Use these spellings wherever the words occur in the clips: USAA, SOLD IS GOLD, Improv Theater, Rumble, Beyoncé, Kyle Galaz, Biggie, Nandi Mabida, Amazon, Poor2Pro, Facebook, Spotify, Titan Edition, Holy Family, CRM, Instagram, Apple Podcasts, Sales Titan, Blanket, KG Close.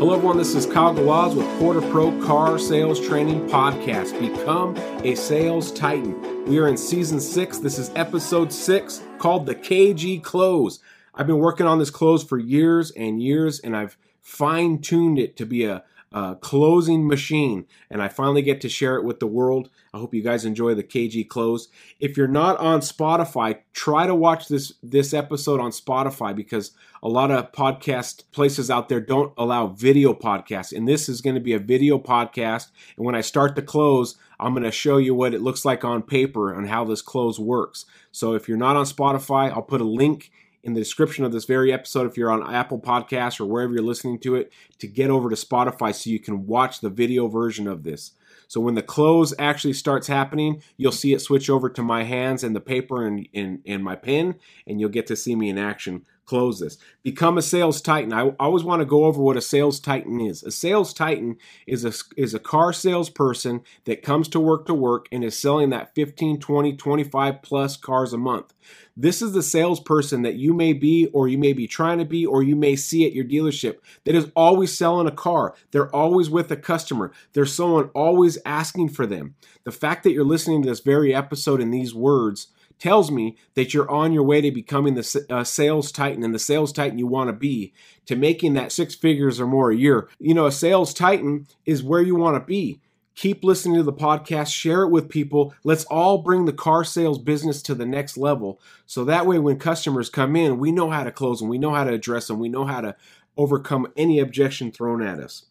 Hello everyone, this is Kyle Galaz with Poor2Pro Car Sales Training Podcast. Become a sales titan. We are in season 6. This is episode 6 called the KG Close. I've been working on this close for years and years, and I've fine-tuned it to be a closing machine, and I finally get to share it with the world. I hope you guys enjoy the KG Close. If you're not on Spotify, try to watch this episode on Spotify, because a lot of podcast places out there don't allow video podcasts, and this is going to be a video podcast. And when I start the close, I'm going to show you what it looks like on paper and how this close works. So if you're not on Spotify, I'll put a link in the description of this very episode, if you're on Apple Podcasts or wherever you're listening to it, to get over to Spotify so you can watch the video version of this. So when the close actually starts happening, you'll see it switch over to my hands and the paper and my pen, and you'll get to see me in action close this. Become a sales titan. I always want to go over what a sales titan is. A sales titan is a car salesperson that comes to work and is selling that 15, 20, 25 plus cars a month. This is the salesperson that you may be, or you may be trying to be, or you may see at your dealership that is always selling a car. They're always with a customer. There's someone always asking for them. The fact that you're listening to this very episode in these words tells me that you're on your way to becoming the sales titan, and the sales titan you want to be, to making that 6 figures or more a year. You know, a sales titan is where you want to be. Keep listening to the podcast, share it with people. Let's all bring the car sales business to the next level. So that way, when customers come in, we know how to close them, we know how to address them, we know how to overcome any objection thrown at us.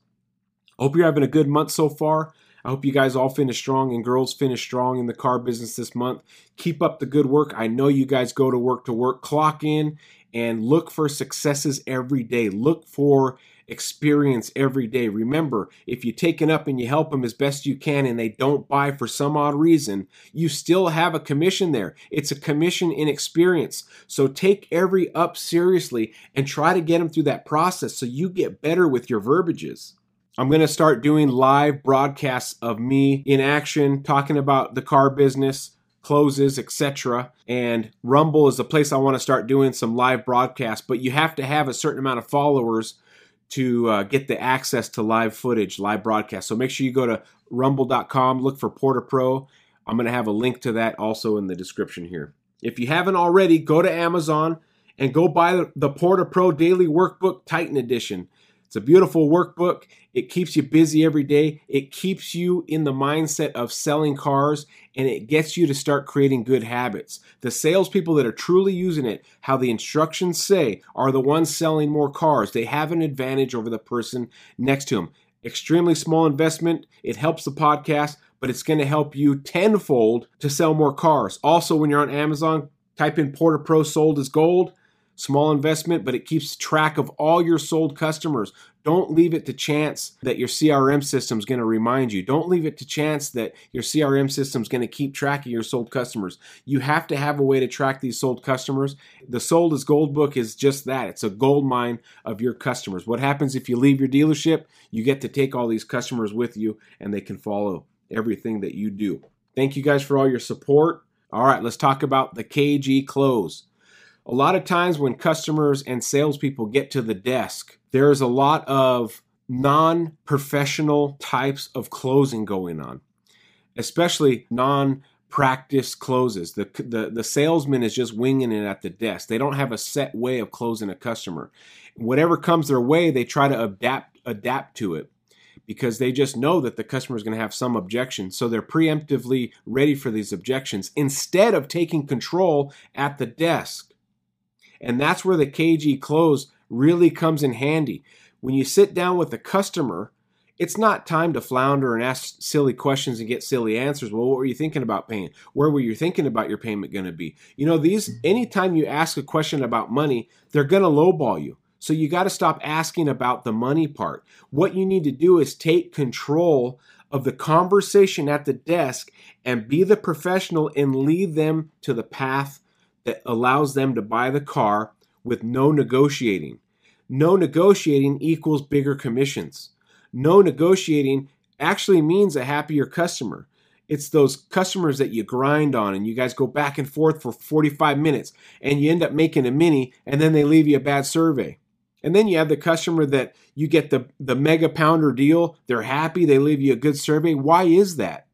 I hope you're having a good month so far. I hope you guys all finish strong, and girls finish strong in the car business this month. Keep up the good work. I know you guys go to work, clock in, and look for successes every day. Look for experience every day. Remember, if you take it up and you help them as best you can and they don't buy for some odd reason, you still have a commission there. It's a commission in experience. So take every up seriously and try to get them through that process so you get better with your verbiages. I'm going to start doing live broadcasts of me in action, talking about the car business, closes, etc. And Rumble is the place I want to start doing some live broadcasts, but you have to have a certain amount of followers to get the access to live footage, live broadcasts. So make sure you go to rumble.com, look for Poor2Pro. I'm going to have a link to that also in the description here. If you haven't already, go to Amazon and go buy the Poor2Pro Daily Workbook Titan Edition. It's a beautiful workbook. It keeps you busy every day. It keeps you in the mindset of selling cars, and it gets you to start creating good habits. The salespeople that are truly using it, how the instructions say, are the ones selling more cars. They have an advantage over the person next to them. Extremely small investment. It helps the podcast, but it's going to help you tenfold to sell more cars. Also, when you're on Amazon, type in Poor2Pro Sold as Gold. Small investment, but it keeps track of all your sold customers. Don't leave it to chance that your CRM system is going to remind you. Don't leave it to chance that your CRM system is going to keep track of your sold customers. You have to have a way to track these sold customers. The Sold as Gold book is just that. It's a gold mine of your customers. What happens if you leave your dealership? You get to take all these customers with you, and they can follow everything that you do. Thank you guys for all your support. All right, let's talk about the KG Close. A lot of times when customers and salespeople get to the desk, there is a lot of non-professional types of closing going on, especially non-practice closes. The salesman is just winging it at the desk. They don't have a set way of closing a customer. Whatever comes their way, they try to adapt to it, because they just know that the customer is going to have some objection. So they're preemptively ready for these objections instead of taking control at the desk. And that's where the KG Close really comes in handy. When you sit down with the customer It's not time to flounder and ask silly questions and get silly answers. Well, what were you thinking about paying? Where were you thinking about your payment going to be? You know, these, anytime you ask a question about money, they're going to lowball you. So you got to stop asking about the money part. What you need to do is take control of the conversation at the desk and be the professional and lead them to the path that allows them to buy the car with no negotiating. No negotiating equals bigger commissions. No negotiating actually means a happier customer. It's those customers that you grind on and you guys go back and forth for 45 minutes and you end up making a mini and then they leave you a bad survey. And then you have the customer that you get the mega pounder deal. They're happy. They leave you a good survey. Why is that?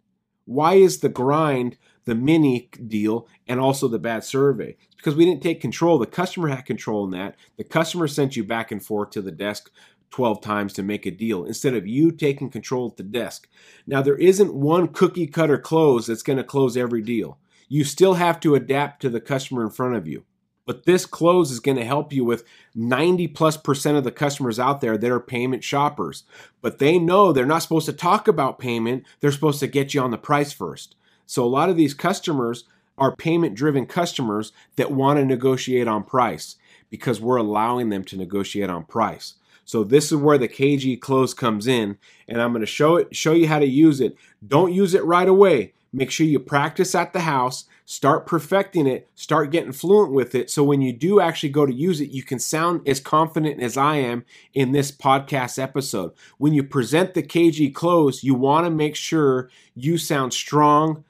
Why is the grind the mini deal, and also the bad survey? It's because we didn't take control. The customer had control in that. The customer sent you back and forth to the desk 12 times to make a deal instead of you taking control at the desk. Now, there isn't one cookie cutter close that's going to close every deal. You still have to adapt to the customer in front of you. But this close is going to help you with 90+% of the customers out there that are payment shoppers. But they know they're not supposed to talk about payment. They're supposed to get you on the price first. So a lot of these customers are payment-driven customers that want to negotiate on price because we're allowing them to negotiate on price. So this is where the KG close comes in, and I'm going to show you how to use it. Don't use it right away. Make sure you practice at the house, start perfecting it, start getting fluent with it, so when you do actually go to use it, you can sound as confident as I am in this podcast episode. When you present the KG close, you want to make sure you sound strong,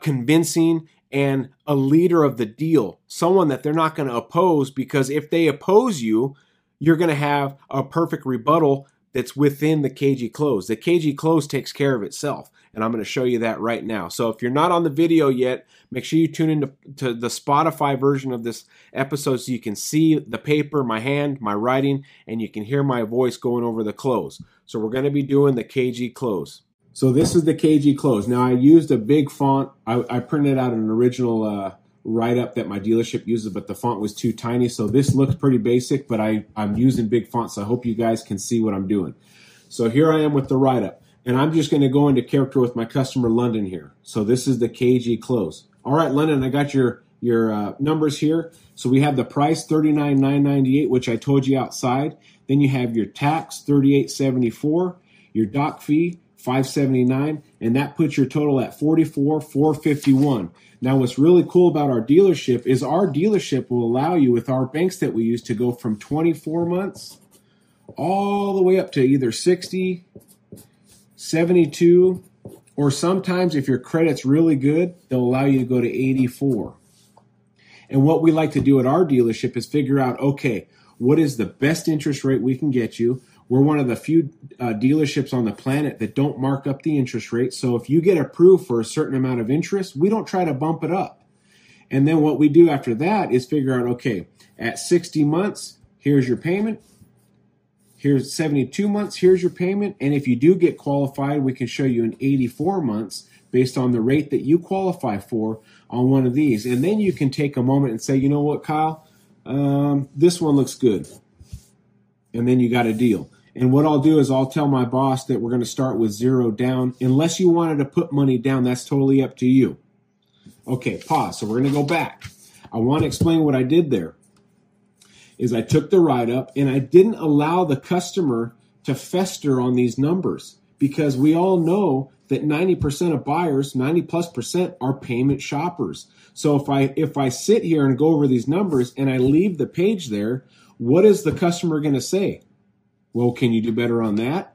convincing, and a leader of the deal, someone that they're not going to oppose, because if they oppose you, you're going to have a perfect rebuttal that's within the KG close. The KG close takes care of itself, and I'm going to show you that right now. So if you're not on the video yet, make sure you tune in to the Spotify version of this episode so you can see the paper, my hand, my writing, and you can hear my voice going over the close. So we're going to be doing the KG close. So this is the KG close. Now, I used a big font. I printed out an original write-up that my dealership uses, but the font was too tiny. So this looks pretty basic, but I'm using big fonts. So I hope you guys can see what I'm doing. So here I am with the write-up. And I'm just going to go into character with my customer, London, here. So this is the KG close. All right, London, I got your numbers here. So we have the price, $39,998, which I told you outside. Then you have your tax, $38.74, your doc fee, $5.79, and that puts your total at $44,451. Now, what's really cool about our dealership is our dealership will allow you, with our banks that we use, to go from 24 months all the way up to either 60, 72, or sometimes if your credit's really good, they'll allow you to go to 84. And what we like to do at our dealership is figure out, okay, what is the best interest rate we can get you? We're one of the few dealerships on the planet that don't mark up the interest rate. So if you get approved for a certain amount of interest, we don't try to bump it up. And then what we do after that is figure out, okay, at 60 months, here's your payment. Here's 72 months, here's your payment. And if you do get qualified, we can show you in 84 months based on the rate that you qualify for on one of these. And then you can take a moment and say, you know what, Kyle, this one looks good. And then you got a deal. And what I'll do is I'll tell my boss that we're going to start with zero down. Unless you wanted to put money down, that's totally up to you. Okay, pause. So we're going to go back. I want to explain what I did there. Is I took the write-up and I didn't allow the customer to fester on these numbers, because we all know that 90% of buyers, 90+%, are payment shoppers. So if I sit here and go over these numbers and I leave the page there, what is the customer going to say? Well, can you do better on that?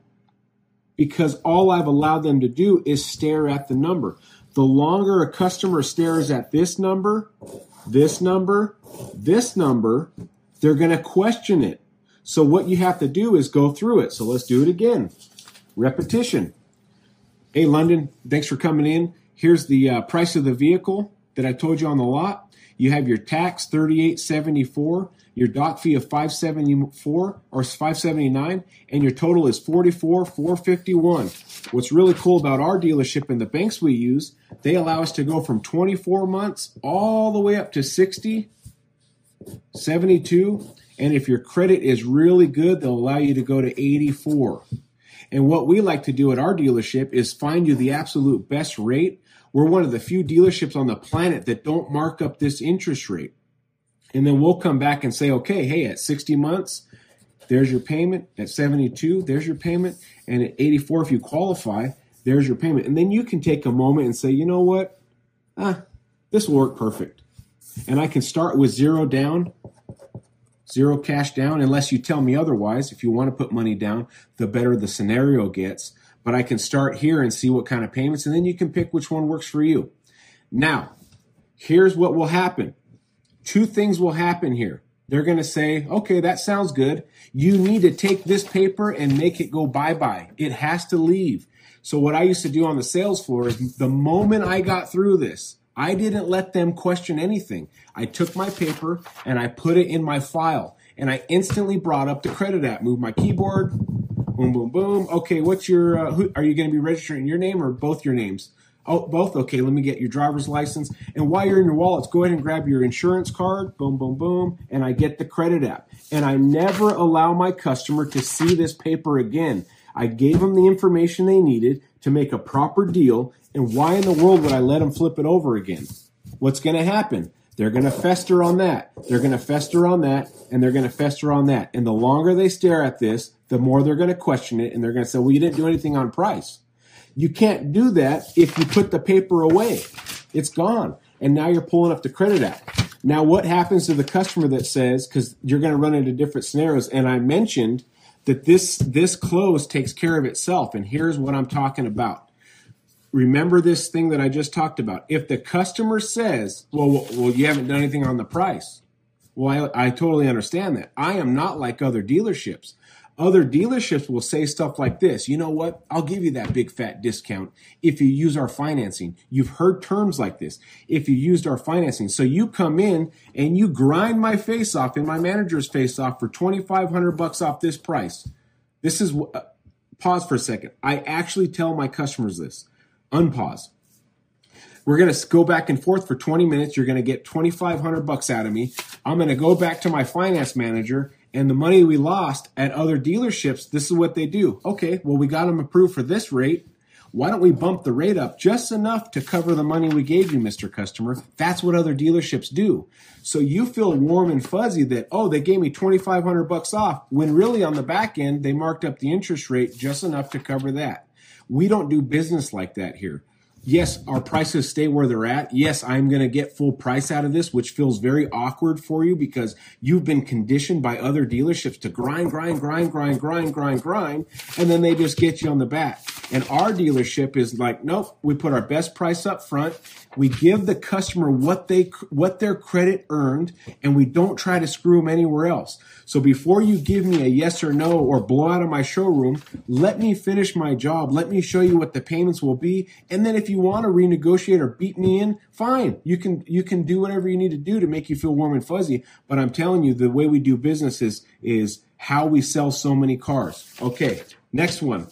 Because all I've allowed them to do is stare at the number. The longer a customer stares at this number, this number, this number, they're going to question it. So what you have to do is go through it. So let's do it again. Repetition. Hey, London, thanks for coming in. Here's the price of the vehicle that I told you on the lot. You have your tax, $38.74, your doc fee of $5.74 or $5.79, and your total is $44,451. What's really cool about our dealership and the banks we use, they allow us to go from 24 months all the way up to 60, 72, and if your credit is really good, they'll allow you to go to 84. And what we like to do at our dealership is find you the absolute best rate. We're one of the few dealerships on the planet that don't mark up this interest rate. And then we'll come back and say, okay, hey, at 60 months, there's your payment. At 72, there's your payment. And at 84, if you qualify, there's your payment. And then you can take a moment and say, you know what? This will work perfect. And I can start with zero down, zero cash down, unless you tell me otherwise. If you want to put money down, the better the scenario gets. But I can start here and see what kind of payments, and then you can pick which one works for you. Now, here's what will happen. Two things will happen here. They're going to say, okay, that sounds good. You need to take this paper and make it go bye-bye. It has to leave. So what I used to do on the sales floor is the moment I got through this, I didn't let them question anything. I took my paper and I put it in my file, and I instantly brought up the credit app, moved my keyboard, boom, boom, boom. Okay, what's your, are you going to be registering your name or both your names? Oh, both. Okay, let me get your driver's license. And while you're in your wallets, go ahead and grab your insurance card, boom, boom, boom, and I get the credit app. And I never allow my customer to see this paper again. I gave them the information they needed to make a proper deal, and why in the world would I let them flip it over again? What's going to happen? They're going to fester on that. They're going to fester on that, and they're going to fester on that. And the longer they stare at this, the more they're going to question it, and they're going to say, well, you didn't do anything on price. You can't do that if you put the paper away. It's gone, and now you're pulling up the credit app. Now, what happens to the customer that says, because you're going to run into different scenarios, and I mentioned that this close takes care of itself. And here's what I'm talking about. Remember this thing that I just talked about. If the customer says, well, you haven't done anything on the price. Well, I totally understand that. I am not like other dealerships. Other dealerships will say stuff like this. You know what? I'll give you that big fat discount if you use our financing. You've heard terms like this. If you used our financing. So you come in and you grind my face off and my manager's face off for $2,500 off this price. This is, pause for a second. I actually tell my customers this. Unpause. We're going to go back and forth for 20 minutes. You're going to get $2,500 out of me. I'm going to go back to my finance manager, and the money we lost at other dealerships, this is what they do. Okay, well, we got them approved for this rate. Why don't we bump the rate up just enough to cover the money we gave you, Mr. Customer? That's what other dealerships do. So you feel warm and fuzzy that, oh, they gave me $2,500 off, when really on the back end, they marked up the interest rate just enough to cover that. We don't do business like that here. Yes, our prices stay where they're at. Yes, I'm going to get full price out of this, which feels very awkward for you because you've been conditioned by other dealerships to grind, and then they just get you on the back. And our dealership is like, nope, we put our best price up front. We give the customer what their credit earned, and we don't try to screw them anywhere else. So before you give me a yes or no or blow out of my showroom, let me finish my job. Let me show you what the payments will be. And then if you want to renegotiate or beat me in, fine. You can do whatever you need to do to make you feel warm and fuzzy. But I'm telling you, the way we do business is how we sell so many cars. Okay, next one.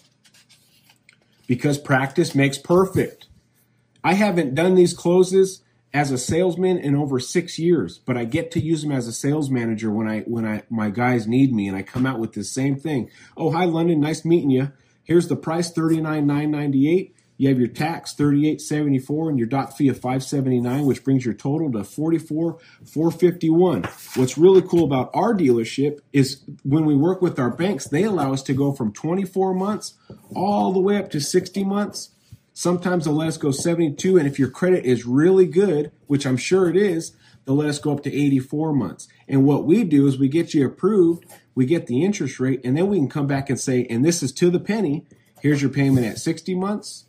Because practice makes perfect. I haven't done these closes as a salesman in over 6 years, but I get to use them as a sales manager when my guys need me, and I come out with the same thing. Oh, hi, London. Nice meeting you. Here's the price, $39,998. You have your tax, $38.74, and your dot fee of $5.79, which brings your total to $44,451. What's really cool about our dealership is when we work with our banks, they allow us to go from 24 months all the way up to 60 months. Sometimes they'll let us go 72, and if your credit is really good, which I'm sure it is, they'll let us go up to 84 months. And what we do is we get you approved, we get the interest rate, and then we can come back and say, and this is to the penny, here's your payment at 60 months,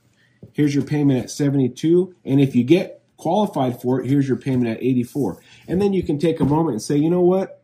here's your payment at 72, and if you get qualified for it, here's your payment at 84. And then you can take a moment and say, you know what,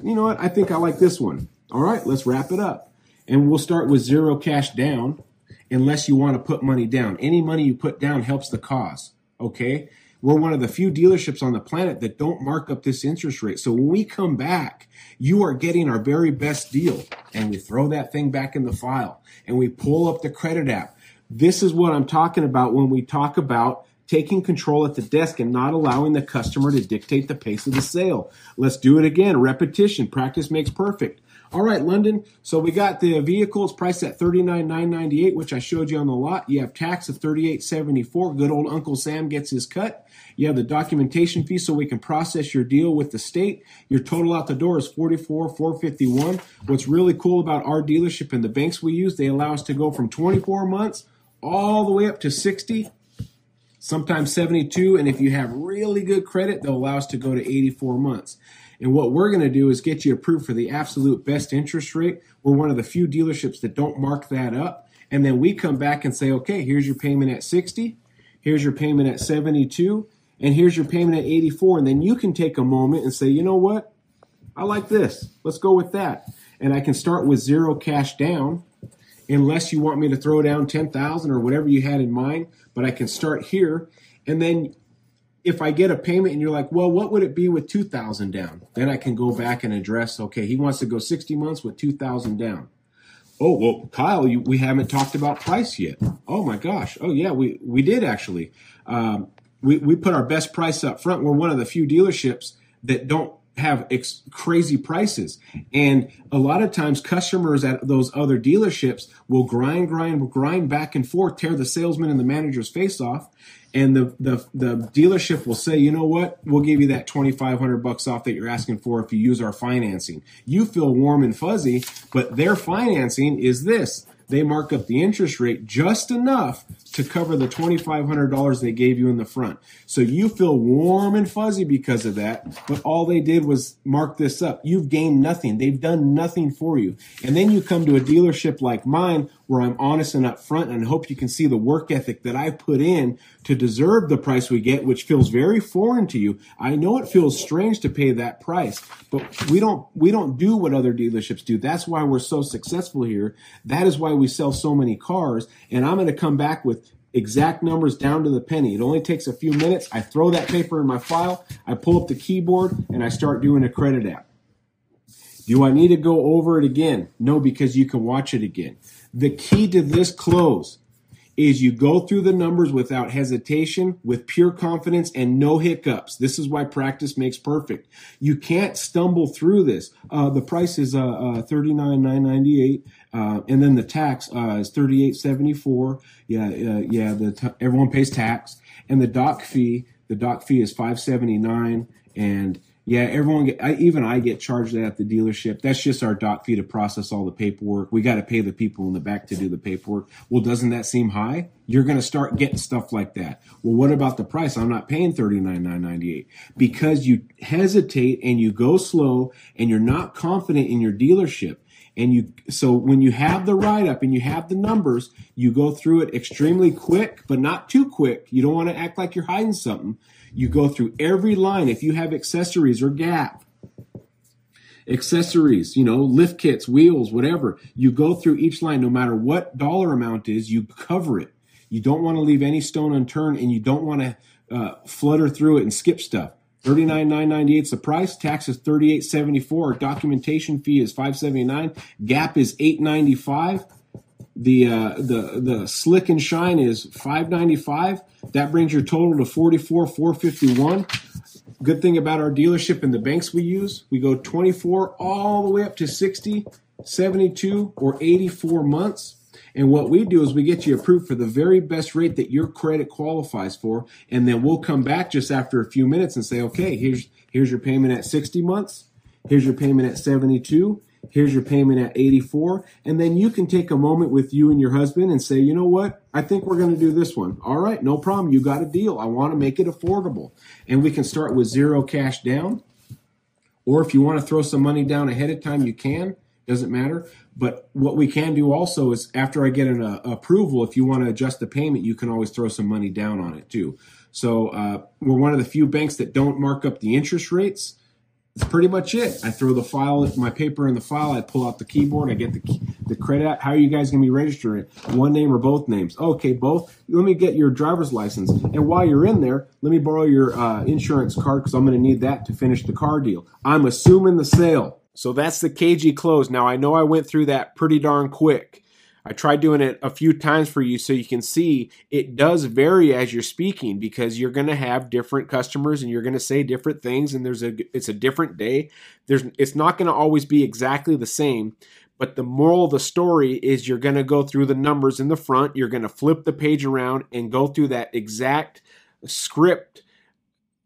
I think I like this one. All right, let's wrap it up. And we'll start with zero cash down, unless you want to put money down. Any money you put down helps the cause, okay? We're one of the few dealerships on the planet that don't mark up this interest rate. So when we come back, you are getting our very best deal, and we throw that thing back in the file, and we pull up the credit app. This is what I'm talking about when we talk about taking control at the desk and not allowing the customer to dictate the pace of the sale. Let's do it again. Repetition. Practice makes perfect. All right, London. So we got the vehicles priced at $39,998, which I showed you on the lot. You have tax of $38.74. Good old Uncle Sam gets his cut. You have the documentation fee so we can process your deal with the state. Your total out the door is $44,451. What's really cool about our dealership and the banks we use, they allow us to go from 24 months all the way up to 60, sometimes 72. And if you have really good credit, they'll allow us to go to 84 months. And what we're going to do is get you approved for the absolute best interest rate. We're one of the few dealerships that don't mark that up. And then we come back and say, okay, here's your payment at 60, here's your payment at 72, and here's your payment at 84. And then you can take a moment and say, you know what? I like this. Let's go with that. And I can start with zero cash down unless you want me to throw down $10,000 or whatever you had in mind. But I can start here, and then if I get a payment and you're like, well, what would it be with $2,000 down? Then I can go back and address, okay, he wants to go 60 months with $2,000 down. Oh, well, Kyle, we haven't talked about price yet. Oh, my gosh. Oh, yeah, we did actually. We put our best price up front. We're one of the few dealerships that don't have crazy prices. And a lot of times customers at those other dealerships will grind back and forth, tear the salesman and the manager's face off. And the dealership will say, you know what? We'll give you that $2,500 off that you're asking for if you use our financing. You feel warm and fuzzy, but their financing is this. They mark up the interest rate just enough to cover the $2,500 they gave you in the front. So you feel warm and fuzzy because of that, but all they did was mark this up. You've gained nothing. They've done nothing for you. And then you come to a dealership like mine where I'm honest and upfront and hope you can see the work ethic that I put in to deserve the price we get, which feels very foreign to you. I know it feels strange to pay that price, but we don't do what other dealerships do. That's why we're so successful here. That is why we sell so many cars, and I'm going to come back with exact numbers down to the penny. It only takes a few minutes. I throw that paper in my file, I pull up the keyboard, and I start doing a credit app. Do I need to go over it again? No, because you can watch it again. The key to this close is you go through the numbers without hesitation, with pure confidence and no hiccups. This is why practice makes perfect. You can't stumble through this. The price is $39,998, and then the tax is $38.74. Yeah. Everyone pays tax, and the doc fee is $5.79, and yeah, everyone, even I get charged that at the dealership. That's just our doc fee to process all the paperwork. We got to pay the people in the back to do the paperwork. Well, doesn't that seem high? You're going to start getting stuff like that. Well, what about the price? I'm not paying $39,998. Because you hesitate and you go slow and you're not confident in your dealership. And so when you have the write-up and you have the numbers, you go through it extremely quick, but not too quick. You don't want to act like you're hiding something. You go through every line. If you have accessories or gap, accessories, lift kits, wheels, whatever, you go through each line. No matter what dollar amount is, you cover it. You don't want to leave any stone unturned, and you don't want to flutter through it and skip stuff. $39,998 is the price. Tax is $38.74. Documentation fee is $5.79. Gap is $8.95. The slick and shine is $5.95. That brings your total to $44,451. Good thing about our dealership and the banks we use, we go 24 all the way up to 60, 72, or 84 months. And what we do is we get you approved for the very best rate that your credit qualifies for. And then we'll come back just after a few minutes and say, okay, here's your payment at 60 months. Here's your payment at 72. Here's your payment at 84. And then you can take a moment with you and your husband and say, you know what? I think we're going to do this one. All right, no problem. You got a deal. I want to make it affordable. And we can start with zero cash down. Or if you want to throw some money down ahead of time, you can. Doesn't matter. But what we can do also is after I get an approval, if you want to adjust the payment, you can always throw some money down on it too. So we're one of the few banks that don't mark up the interest rates. That's pretty much it. I throw my paper in the file. I pull out the keyboard. I get the credit out. How are you guys going to be registering it? One name or both names? Okay, both. Let me get your driver's license. And while you're in there, let me borrow your insurance card because I'm going to need that to finish the car deal. I'm assuming the sale. So that's the cagey close. Now, I know I went through that pretty darn quick. I tried doing it a few times for you so you can see it does vary as you're speaking, because you're going to have different customers and you're going to say different things, and it's a different day. It's not going to always be exactly the same, but the moral of the story is you're going to go through the numbers in the front, you're going to flip the page around and go through that exact script,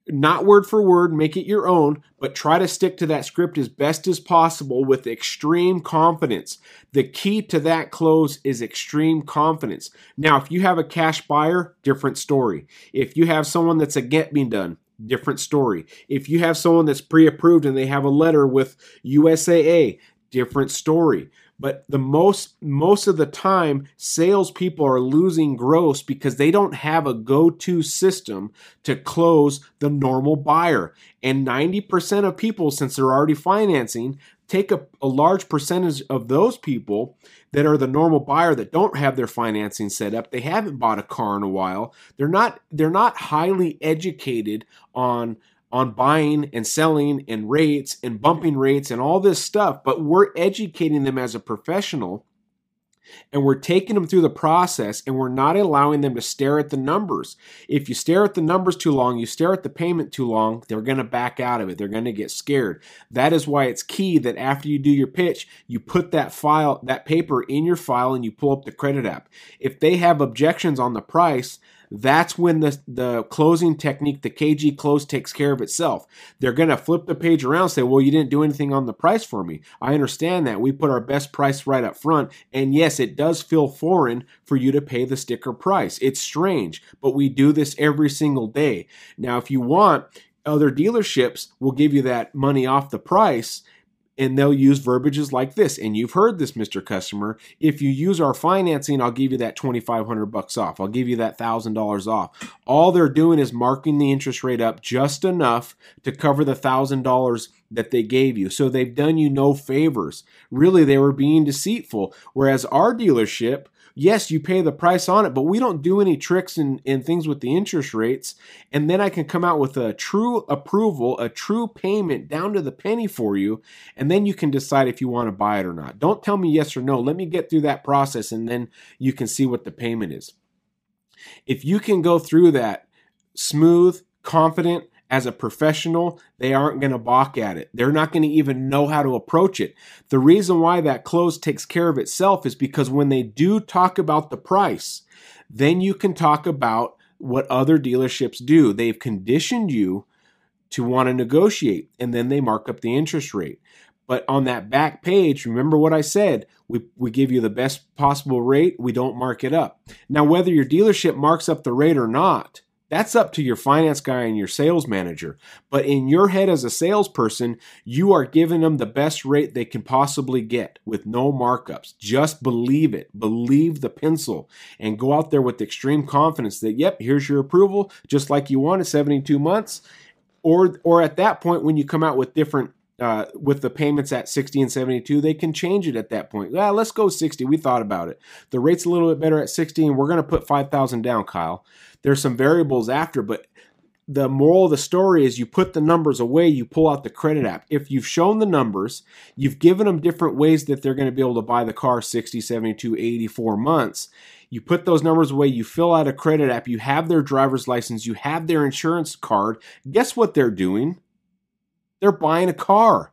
not word for word, make it your own, but try to stick to that script as best as possible with extreme confidence. The key to that close is extreme confidence. Now, if you have a cash buyer, different story. If you have someone that's a get me done, different story. If you have someone that's pre-approved and they have a letter with USAA, different story. But the most of the time, salespeople are losing gross because they don't have a go-to system to close the normal buyer. And 90% of people, since they're already financing, take a large percentage of those people that are the normal buyer that don't have their financing set up. They haven't bought a car in a while. They're not highly educated on buying and selling and rates and bumping rates and all this stuff, but we're educating them as a professional and we're taking them through the process, and we're not allowing them to stare at the numbers. If you stare at the numbers too long, you stare at the payment too long, they're going to back out of it. They're going to get scared. That is why it's key that after you do your pitch, you put that paper in your file and you pull up the credit app. If they have objections on the price, that's when the closing technique, the KG close, takes care of itself. They're going to flip the page around and say, well, you didn't do anything on the price for me. I understand that. We put our best price right up front. And yes, it does feel foreign for you to pay the sticker price. It's strange, but we do this every single day. Now, if you want, other dealerships will give you that money off the price, and they'll use verbiages like this. And you've heard this, Mr. Customer. If you use our financing, I'll give you that $2,500 off. I'll give you that $1,000 off. All they're doing is marking the interest rate up just enough to cover the $1,000 that they gave you. So they've done you no favors. Really, they were being deceitful. Whereas our dealership, yes, you pay the price on it, but we don't do any tricks and things with the interest rates. And then I can come out with a true approval, a true payment down to the penny for you. And then you can decide if you want to buy it or not. Don't tell me yes or no. Let me get through that process, and then you can see what the payment is. If you can go through that smooth, confident, as a professional, they aren't going to balk at it. They're not going to even know how to approach it. The reason why that close takes care of itself is because when they do talk about the price, then you can talk about what other dealerships do. They've conditioned you to want to negotiate, and then they mark up the interest rate. But on that back page, remember what I said, we give you the best possible rate. We don't mark it up. Now, whether your dealership marks up the rate or not, that's up to your finance guy and your sales manager. But in your head as a salesperson, you are giving them the best rate they can possibly get with no markups. Just believe it. Believe the pencil and go out there with extreme confidence that, yep, here's your approval, just like you want, at 72 months. Or at that point, when you come out with different with the payments at 60 and 72, they can change it at that point. Well, let's go 60. We thought about it. The rate's a little bit better at 60, and we're going to put $5,000 down, Kyle. There's some variables after, but the moral of the story is you put the numbers away, you pull out the credit app. If you've shown the numbers, you've given them different ways that they're going to be able to buy the car 60, 72, 84 months. You put those numbers away, you fill out a credit app, you have their driver's license, you have their insurance card. Guess what they're doing? They're buying a car.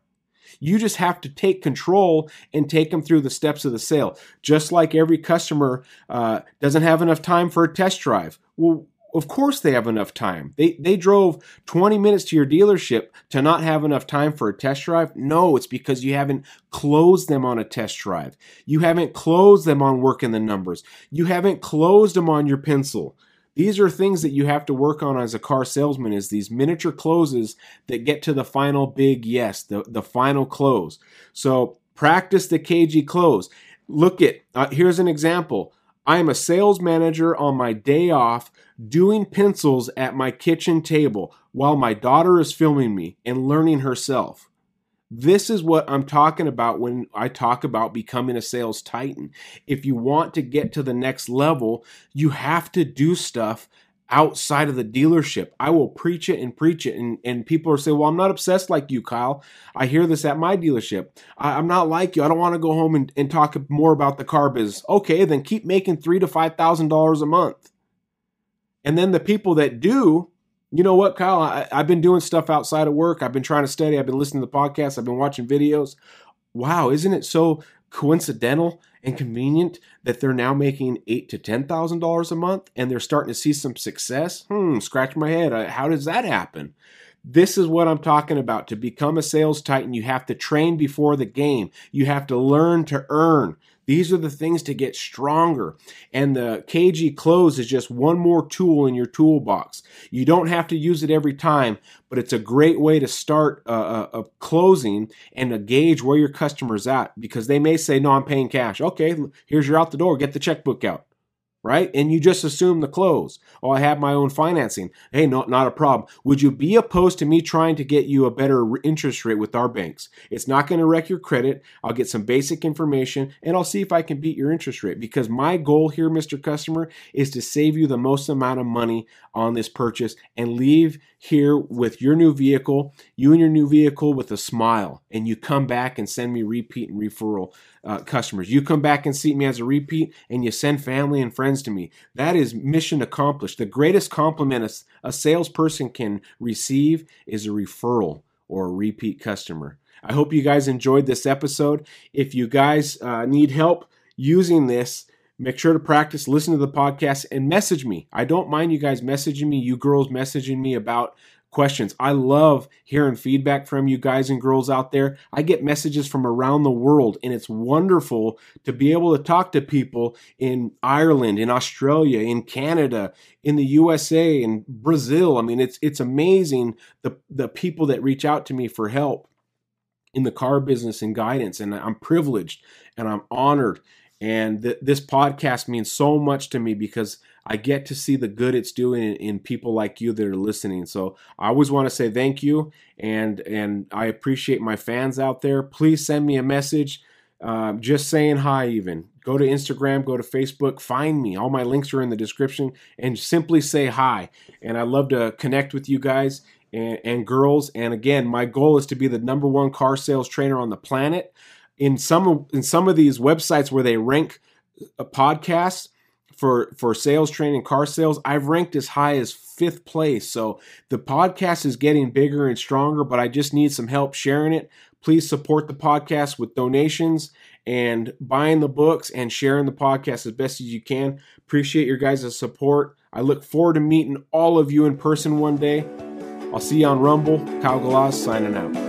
You just have to take control and take them through the steps of the sale. Just like every customer doesn't have enough time for a test drive. Well, of course they have enough time. They drove 20 minutes to your dealership to not have enough time for a test drive? No, it's because you haven't closed them on a test drive. You haven't closed them on working the numbers. You haven't closed them on your pencil. These are things that you have to work on as a car salesman, is these miniature closes that get to the final big yes, the final close. So practice the KG close. Look at, here's an example. I am a sales manager on my day off doing pencils at my kitchen table while my daughter is filming me and learning herself. This is what I'm talking about when I talk about becoming a sales titan. If you want to get to the next level, you have to do stuff outside of the dealership. I will preach it and preach it. And people are saying, well, I'm not obsessed like you, Kyle. I hear this at my dealership. I'm not like you. I don't want to go home and talk more about the car biz. Okay, then keep making $3,000 to $5,000 a month. And then the people that do, you know what, Kyle, I've been doing stuff outside of work. I've been trying to study. I've been listening to podcasts. I've been watching videos. Wow, isn't it so coincidental and convenient that they're now making $8,000 to $10,000 a month and they're starting to see some success? Scratch my head. How does that happen? This is what I'm talking about. To become a sales titan, you have to train before the game. You have to learn to earn. These are the things to get stronger. And the KG Close is just one more tool in your toolbox. You don't have to use it every time, but it's a great way to start a closing and to gauge where your customer's at, because they may say, no, I'm paying cash. Okay, here's your out the door. Get the checkbook out, right? And you just assume the close. Oh, I have my own financing. Hey, no, not a problem. Would you be opposed to me trying to get you a better interest rate with our banks? It's not going to wreck your credit. I'll get some basic information and I'll see if I can beat your interest rate, because my goal here, Mr. Customer, is to save you the most amount of money on this purchase and leave here with your new vehicle, you and your new vehicle, with a smile. And you come back and send me repeat and referral customers. You come back and see me as a repeat, and you send family and friends to me. That is mission accomplished. The greatest compliment a salesperson can receive is a referral or a repeat customer. I hope you guys enjoyed this episode. If you guys need help using this, make sure to practice, listen to the podcast, and message me. I don't mind you guys messaging me, you girls messaging me about questions. I love hearing feedback from you guys and girls out there. I get messages from around the world, and it's wonderful to be able to talk to people in Ireland, in Australia, in Canada, in the USA, in Brazil. I mean, it's amazing the people that reach out to me for help in the car business and guidance, and I'm privileged and I'm honored. And this podcast means so much to me, because I get to see the good it's doing in people like you that are listening. So I always want to say thank you, and I appreciate my fans out there. Please send me a message, just saying hi even. Go to Instagram, go to Facebook, find me. All my links are in the description, and simply say hi. And I love to connect with you guys and girls. And again, my goal is to be the #1 car sales trainer on the planet. In some of these websites where they rank podcasts for sales training, car sales, I've ranked as high as 5th place. So the podcast is getting bigger and stronger, but I just need some help sharing it. Please support the podcast with donations and buying the books and sharing the podcast as best as you can. Appreciate your guys' support. I look forward to meeting all of you in person one day. I'll see you on Rumble. Kyle Galaz signing out.